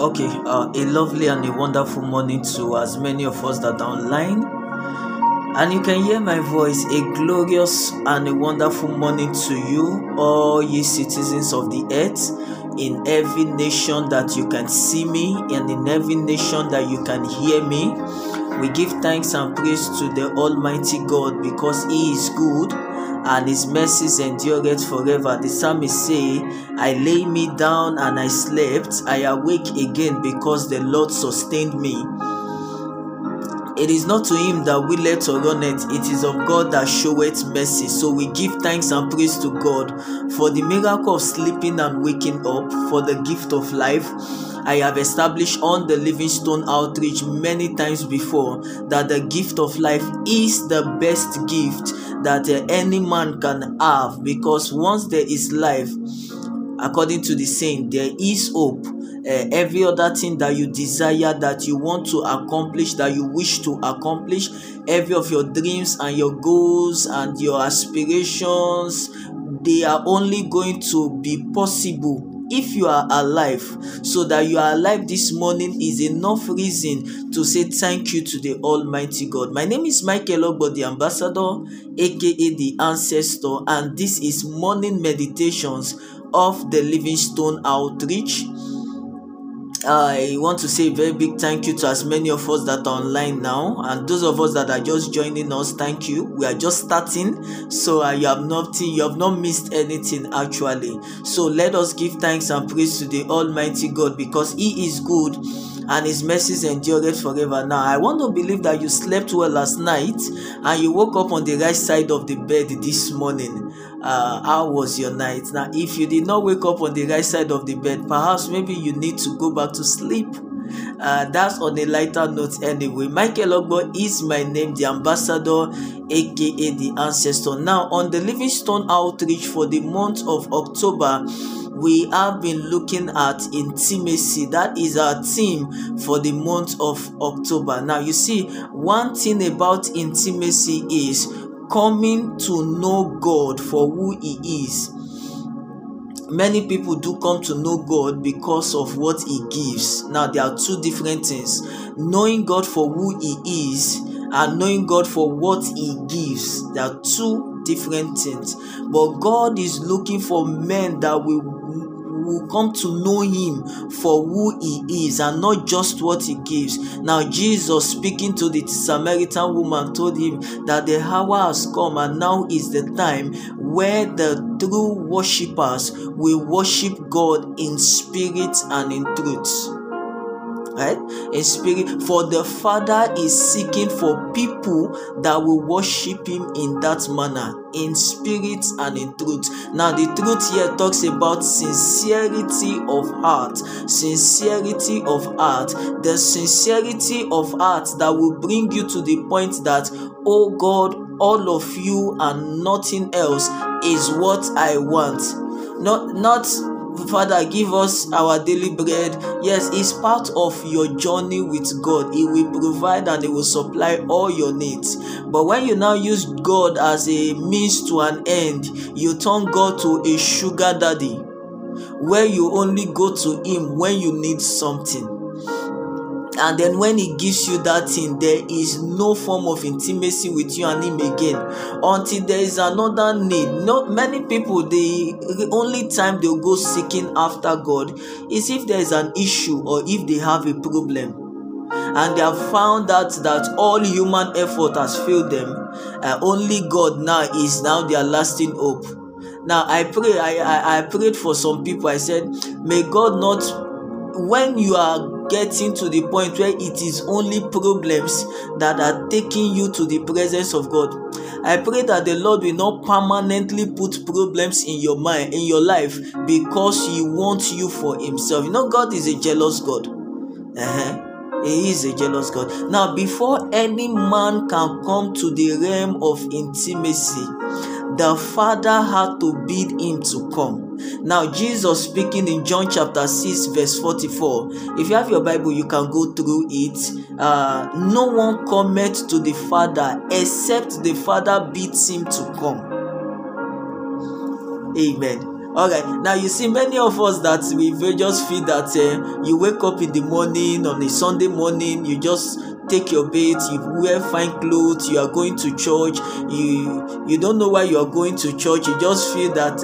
Okay, a lovely and a wonderful morning to as many of us that are online. And you can hear my voice. A glorious and a wonderful morning to you, all ye citizens of the earth, in every nation that you can see me, and in every nation that you can hear me. We give thanks and praise to the Almighty God, because He is good and His mercies endureth forever. The psalmist say, I lay me down and I slept. I awake again because the Lord sustained me. It is not to him that willeth or runneth, it is of God that showeth mercy. So we give thanks and praise to God for the miracle of sleeping and waking up, for the gift of life. I have established on the Livingstone Outreach many times before that the gift of life is the best gift that any man can have, because once there is life, according to the saying, there is hope. Every other thing that you desire, that you want to accomplish, that you wish to accomplish, every of your dreams and your goals and your aspirations, they are only going to be possible if you are alive. So that you are alive this morning is enough reason to say thank you to the Almighty God. My name is Michael Ogbo, the ambassador, aka the ancestor, and this is morning meditations of the Livingstone Outreach. I want to say a very big thank you to as many of us that are online now, and those of us that are just joining us, thank you. We are just starting, so you have not missed anything actually. So let us give thanks and praise to the Almighty God, because He is good and His mercies endureth forever. Now, I want to believe that you slept well last night and you woke up on the right side of the bed this morning. How was your night? Now, if you did not wake up on the right side of the bed, perhaps maybe you need to go back to sleep. That's on a lighter note anyway. Michael Ogbo is my name, the ambassador, aka the ancestor. Now, on the Livingstone Outreach for the month of October, we have been looking at intimacy. That is our theme for the month of October. Now, you see, one thing about intimacy is coming to know God for who He is. Many people do come to know God because of what He gives. Now, there are two different things: knowing God for who He is and knowing God for what He gives. There are two different things. But God is looking for men that will come to know Him for who He is and not just what He gives. Now, Jesus, speaking to the Samaritan woman, told him that the hour has come and now is the time where the true worshippers will worship God in spirit and in truth. Right? In spirit, for the Father is seeking for people that will worship Him in that manner, in spirit and in truth. Now, the truth here talks about sincerity of heart, the sincerity of heart that will bring you to the point that, oh God, all of you and nothing else is what I want. Not Father, give us our daily bread. Yes, it's part of your journey with God. He will provide and He will supply all your needs. But when you now use God as a means to an end, you turn God to a sugar daddy, where you only go to Him when you need something. And then when He gives you that thing, there is no form of intimacy with you and Him again, until there is another need. Not many people, the only time they'll go seeking after God is if there is an issue or if they have a problem. And they have found out that all human effort has failed them. Only God is now their lasting hope. Now, I prayed for some people. I said, may God not, when you are getting to the point where it is only problems that are taking you to the presence of God, I pray that the Lord will not permanently put problems in your mind, in your life, because He wants you for Himself. You know, God is a jealous God. He is a jealous God. Now, before any man can come to the realm of intimacy, the Father had to bid him to come. Now, Jesus, speaking in John chapter 6 verse 44, if you have your Bible, you can go through it. No one cometh to the Father except the Father bids him to come. Amen. Alright, now you see many of us that we just feel that you wake up in the morning, on a Sunday morning, you just take your bait, you wear fine clothes, you are going to church, you don't know why you are going to church, you just feel that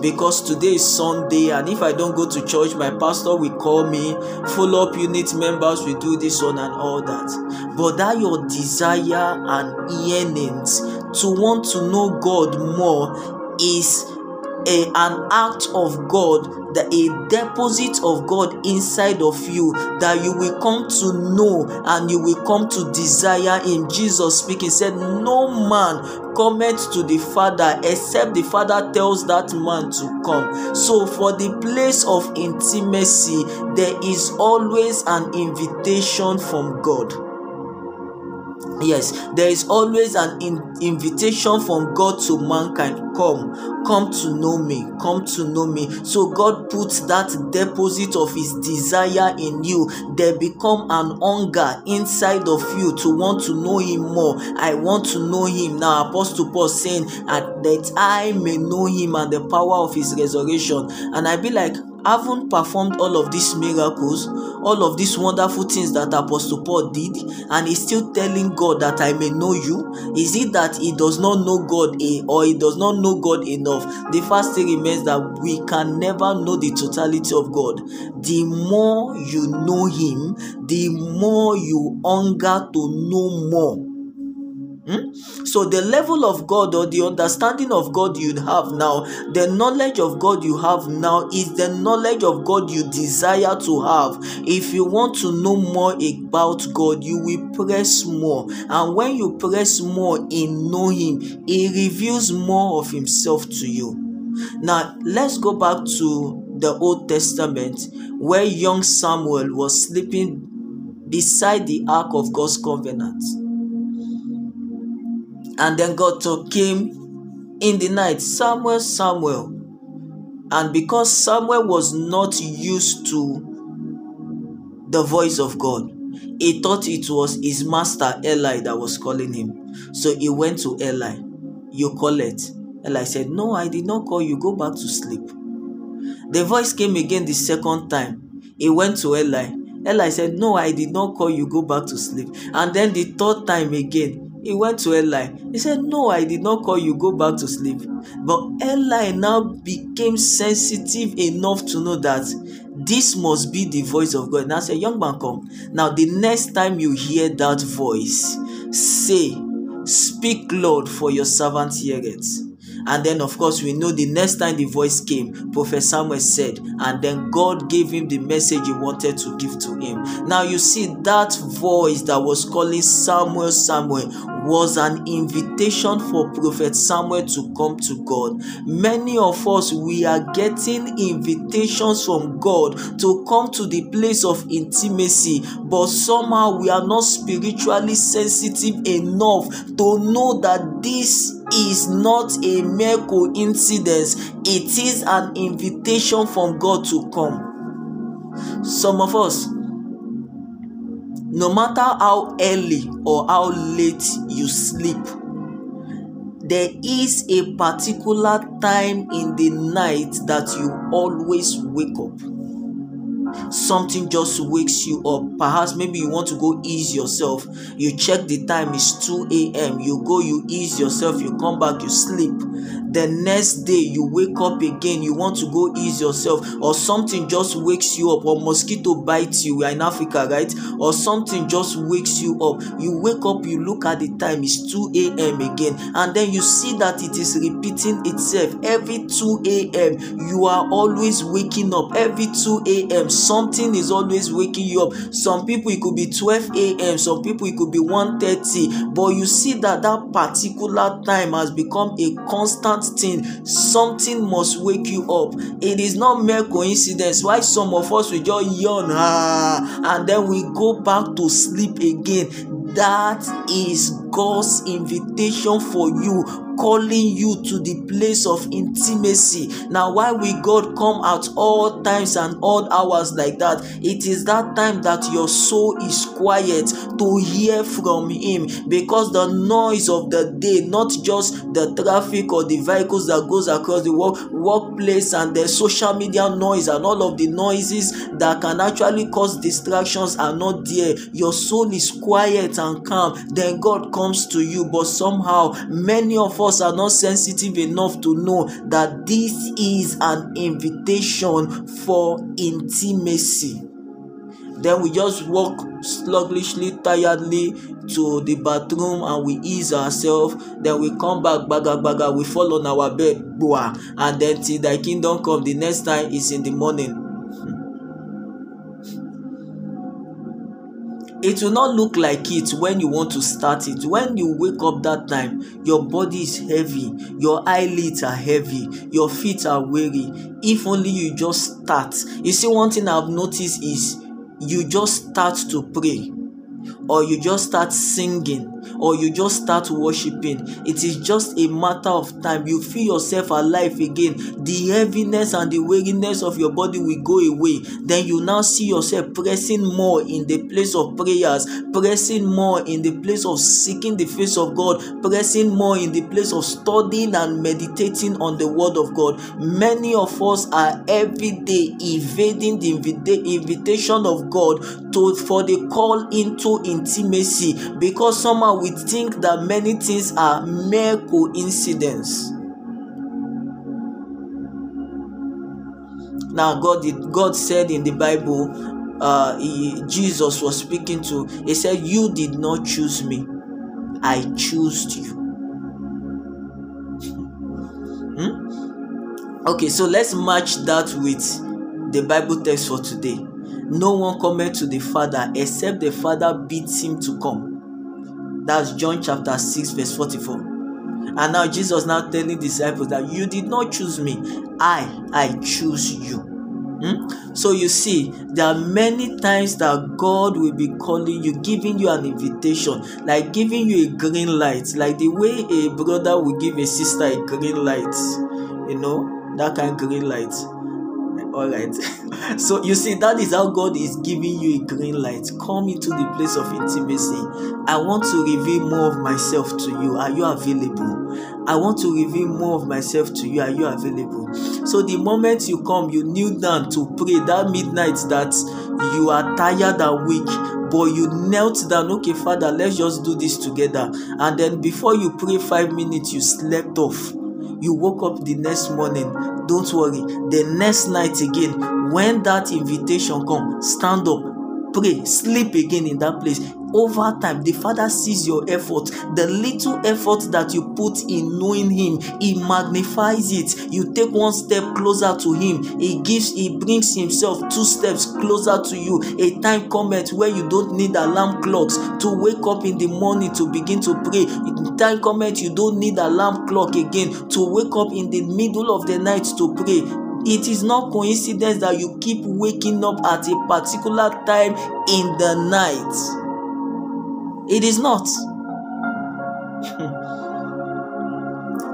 because today is Sunday and if I don't go to church, my pastor will call me, follow-up unit members will do this one and all that. But that your desire and yearnings to want to know God more is an act of God, a deposit of God inside of you that you will come to know and you will come to desire in Jesus speaking. He said, no man cometh to the Father except the Father tells that man to come. So for the place of intimacy, there is always an invitation from God. Yes, there is always an invitation from God to mankind. Come to know me, come to know me. So God puts that deposit of his desire in you. There become an hunger inside of you to want to know him more. I want to know him. Now Apostle Paul saying, and that I may know him and the power of his resurrection. And I be like, haven't performed all of these miracles, all of these wonderful things that Apostle Paul did, and he's still telling God that I may know you? Is it that he does not know God, or he does not know God enough? The first thing remains that we can never know the totality of God. The more you know him, the more you hunger to know more. So the level of God or the understanding of God you have now, the knowledge of God you have now is the knowledge of God you desire to have. If you want to know more about God, you will press more. And when you press more in knowing him, he reveals more of himself to you. Now, let's go back to the Old Testament where young Samuel was sleeping beside the Ark of God's Covenant. And then God came in the night, Samuel, Samuel. And because Samuel was not used to the voice of God, he thought it was his master Eli that was calling him. So he went to Eli. You call it. Eli said, no, I did not call you. Go back to sleep. The voice came again the second time. He went to Eli. Eli said, no, I did not call you. Go back to sleep. And then the third time again, he went to Eli. He said, no, I did not call you. Go back to sleep. But Eli now became sensitive enough to know that this must be the voice of God. Now I said, young man, come. Now the next time you hear that voice, say, speak, Lord, for your servant heareth. And then, of course, we know the next time the voice came, Prophet Samuel said, and then God gave him the message he wanted to give to him. Now, you see, that voice that was calling Samuel, Samuel, was an invitation for Prophet Samuel to come to God. Many of us, we are getting invitations from God to come to the place of intimacy, but somehow we are not spiritually sensitive enough to know that this is not a mere coincidence. It is an invitation from God to come. Some of us, no matter how early or how late you sleep, there is a particular time in the night that you always wake up. Something just wakes you up. Perhaps maybe you want to go ease yourself. You check the time, it's 2 a.m. You go, you ease yourself, you come back, you sleep. The next day, you wake up again, you want to go ease yourself. Or something just wakes you up. Or mosquito bites you. We are in Africa, right? Or something just wakes you up. You wake up, you look at the time, it's 2 a.m. again. And then you see that it is repeating itself. Every 2 a.m., you are always waking up. Every 2 a.m., something is always waking you up. Some people it could be 12 a.m. Some people it could be 1:30. But you see that that particular time has become a constant thing. Something must wake you up. It is not mere coincidence. Why some of us we just yawn and then we go back to sleep again. That is God's invitation for you, calling you to the place of intimacy. Now, why will God come at all times and odd hours like that? It is that time that your soul is quiet to hear from Him, because the noise of the day, not just the traffic or the vehicles that goes across the workplace and the social media noise and all of the noises that can actually cause distractions, are not there. Your soul is quiet and calm. Then God comes to you, but somehow many of us are not sensitive enough to know that this is an invitation for intimacy. Then we just walk sluggishly, tiredly to the bathroom and we ease ourselves. Then we come back, we fall on our bed, boah, and then till thy kingdom come, the next time is in the morning. It will not look like it when you want to start it. When you wake up that time, your body is heavy, your eyelids are heavy, your feet are weary. If only you just start. You see, one thing I've noticed is you just start to pray, or you just start singing, or you just start worshiping. It is just a matter of time. You feel yourself alive again. The heaviness and the weariness of your body will go away. Then you now see yourself pressing more in the place of prayers, pressing more in the place of seeking the face of God, pressing more in the place of studying and meditating on the word of God. Many of us are every day evading the invitation of God for the call into intimacy, because somehow we think that many things are mere coincidence. Now, God said in the Bible, Jesus was speaking to, He said, "You did not choose me, I chose you." Okay, so let's match that with the Bible text for today. No one cometh to the Father except the Father bids him to come. That's John chapter 6 verse 44. And now Jesus now telling disciples that you did not choose me, I choose you. So you see, there are many times that God will be calling you, giving you an invitation, like giving you a green light, like the way a brother will give a sister a green light, you know, that kind of green light. All right. So you see, that is how God is giving you a green light. Come into the place of intimacy. I want to reveal more of myself to you. Are you available? I want to reveal more of myself to you. Are you available? So the moment you come, you kneel down to pray that midnight that you are tired and weak. But you knelt down, okay, Father, let's just do this together. And then before you pray 5 minutes, you slept off. You woke up the next morning. Don't worry. The next night again, when that invitation comes, stand up, pray, sleep again in that place. Over time, the Father sees your effort. The little effort that you put in knowing Him, He magnifies it. You take one step closer to Him. He brings Himself 2 steps closer to you. A time cometh where you don't need alarm clocks to wake up in the morning to begin to pray. A time cometh you don't need alarm clock again to wake up in the middle of the night to pray. It is not coincidence that you keep waking up at a particular time in the night. It is not.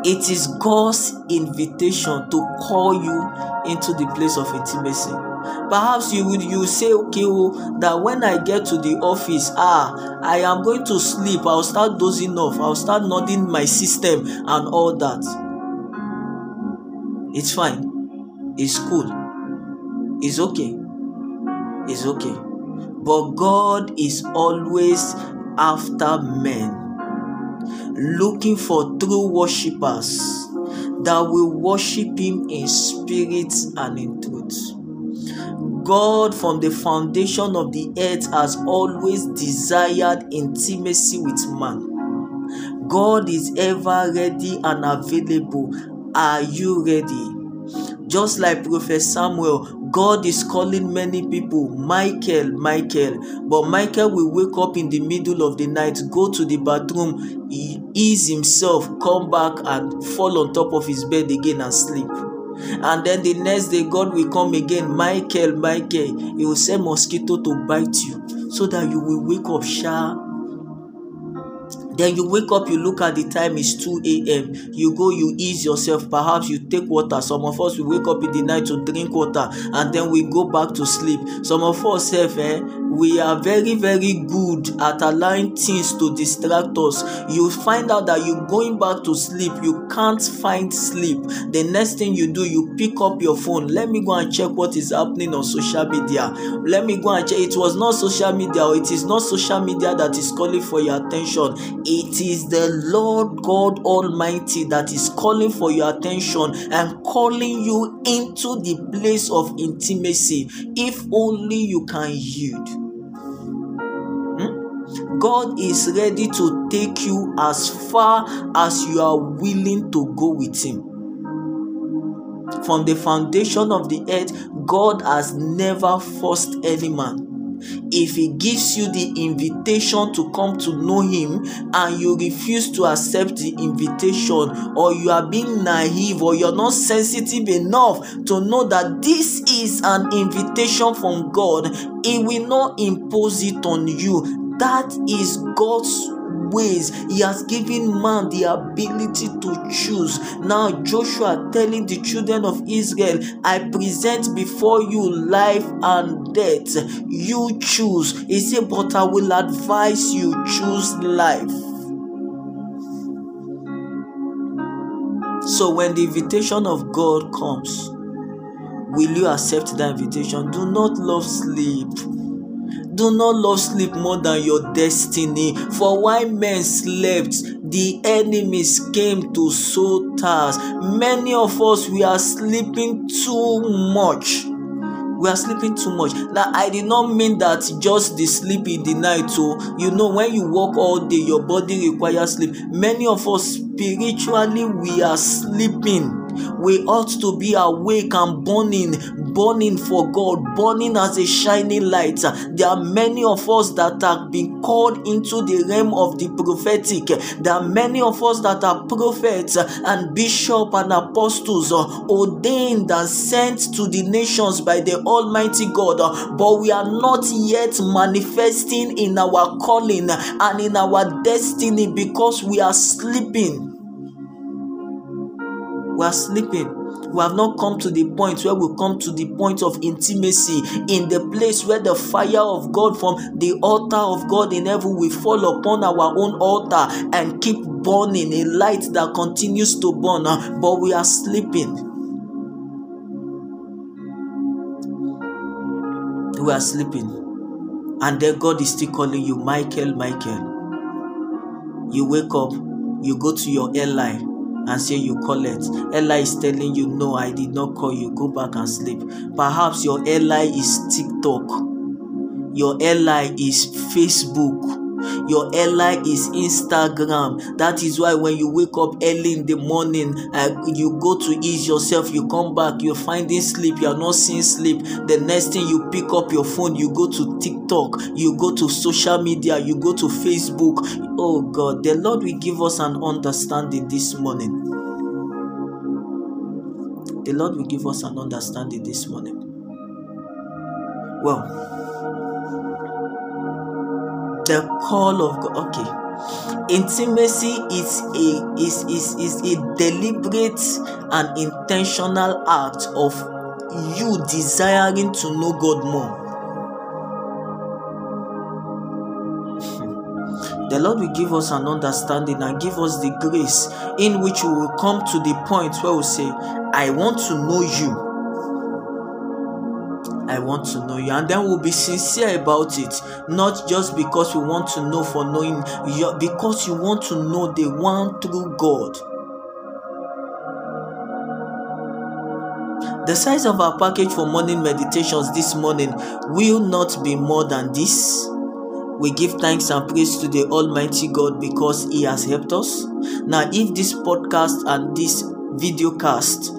It is God's invitation to call you into the place of intimacy. Perhaps you say, okay, that when I get to the office, I am going to sleep. I'll start dozing off. I'll start nodding my system and all that. It's fine. It's cool. It's okay. It's okay. But God is always after men, looking for true worshippers that will worship Him in spirit and in truth. God, from the foundation of the earth, has always desired intimacy with man. God is ever ready and available. Are you ready? Just like Prophet Samuel, God is calling many people, Michael, Michael. But Michael will wake up in the middle of the night, go to the bathroom, ease himself, come back and fall on top of his bed again and sleep. And then the next day, God will come again, Michael, Michael. He will send mosquito to bite you so that you will wake up sharp Then you wake up, you look at the time, it's 2 a.m. You go, you ease yourself. Perhaps you take water. Some of us, we wake up in the night to drink water and then we go back to sleep. Some of us, we are very, very good at allowing things to distract us. You find out that you're going back to sleep. You can't find sleep. The next thing you do, you pick up your phone. Let me go and check what is happening on social media. Let me go and check. It was not social media, or it is not social media that is calling for your attention. It is the Lord God Almighty that is calling for your attention and calling you into the place of intimacy, if only you can yield. God is ready to take you as far as you are willing to go with Him. From the foundation of the earth, God has never forced any man. If He gives you the invitation to come to know Him and you refuse to accept the invitation, or you are being naive, or you're not sensitive enough to know that this is an invitation from God, He will not impose it on you. That is God's ways. He has given man the ability to choose. Now Joshua telling the children of Israel, I present before you life and death. You choose. He said, but I will advise you, choose life. So when the invitation of God comes, will you accept that invitation? Do not love sleep. Do not love sleep more than your destiny. For while men slept, the enemies came to sow tares. Many of us, we are sleeping too much. We are sleeping too much. Now, I did not mean that just the sleep in the night. So, when you work all day, your body requires sleep. Many of us, spiritually, we are sleeping. We ought to be awake and burning for God, burning as a shining light. There are many of us that have been called into the realm of the prophetic. There are many of us that are prophets and bishops and apostles, ordained and sent to the nations by the Almighty God, but we are not yet manifesting in our calling and in our destiny because we are sleeping. We are sleeping. We have not come to the point where we come to the point of intimacy, in the place where the fire of God from the altar of God in heaven will fall upon our own altar and keep burning, a light that continues to burn, but we are sleeping. We are sleeping. And then God is still calling you, Michael, Michael. You wake up, you go to your Eli, and say you call it. Eli is telling you, no, I did not call you. Go back and sleep. Perhaps your Eli is TikTok. Your Eli is Facebook. Your Eli is Instagram. That is why when you wake up early in the morning, you go to ease yourself, you come back, you're finding sleep, you're not seeing sleep. The next thing, you pick up your phone, you go to TikTok, you go to social media, you go to Facebook. Oh God, the Lord will give us an understanding this morning. The Lord will give us an understanding this morning. Well, the call of God. Okay, intimacy is a deliberate and intentional act of you desiring to know God more. The Lord will give us an understanding and give us the grace in which we will come to the point where we say, I want to know you. I want to know you. And then we'll be sincere about it. Not just because we want to know for knowing, because you want to know the one true God. The size of our package for morning meditations this morning will not be more than this. We give thanks and praise to the Almighty God because He has helped us. Now, if this podcast and this video cast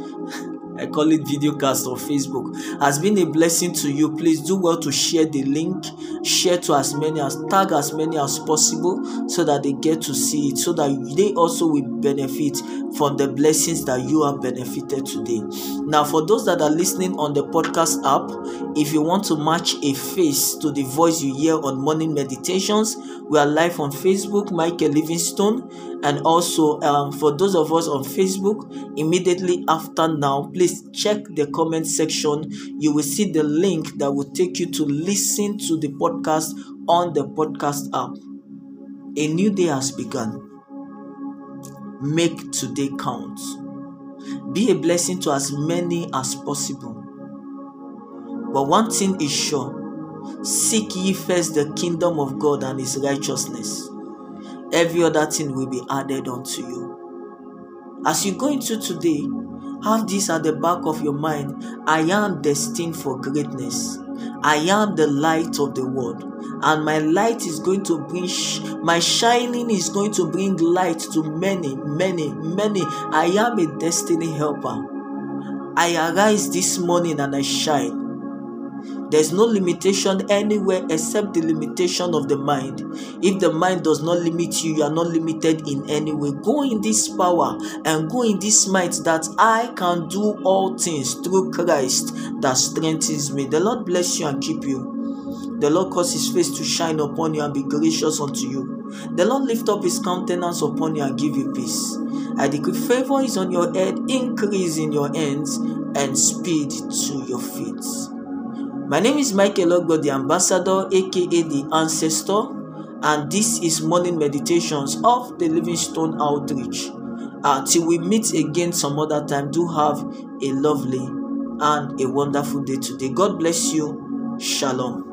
I call it video cast on Facebook, has been a blessing to you, please do well to share the link, share to as many as, tag as many as possible, so that they get to see it, so that they also will benefit from the blessings that you have benefited today. Now, for those that are listening on the podcast app, if you want to match a face to the voice you hear on Morning Meditations, we are live on Facebook, Michael Livingstone, and also for those of us on Facebook, immediately after now, please check the comment section. You will see the link that will take you to listen to the podcast on the podcast app. A new day has begun. Make today count. Be a blessing to as many as possible. But one thing is sure, seek ye first the kingdom of God and his righteousness. Every other thing will be added unto you. As you go into today, have this at the back of your mind. I am destined for greatness. I am the light of the world, and my light is going to bring, my shining is going to bring light to many, many, many. I am a destiny helper. I arise this morning and I shine. There's no limitation anywhere except the limitation of the mind. If the mind does not limit you, you are not limited in any way. Go in this power and go in this might, that I can do all things through Christ that strengthens me. The Lord bless you and keep you. The Lord cause his face to shine upon you and be gracious unto you. The Lord lift up his countenance upon you and give you peace. I decree favor is on your head, increase in your hands, and speed to your feet. My name is Michael Ogbo, the ambassador, aka the ancestor, and this is Morning Meditations of the Livingstone Outreach. Till we meet again some other time, do have a lovely and a wonderful day today. God bless you. Shalom.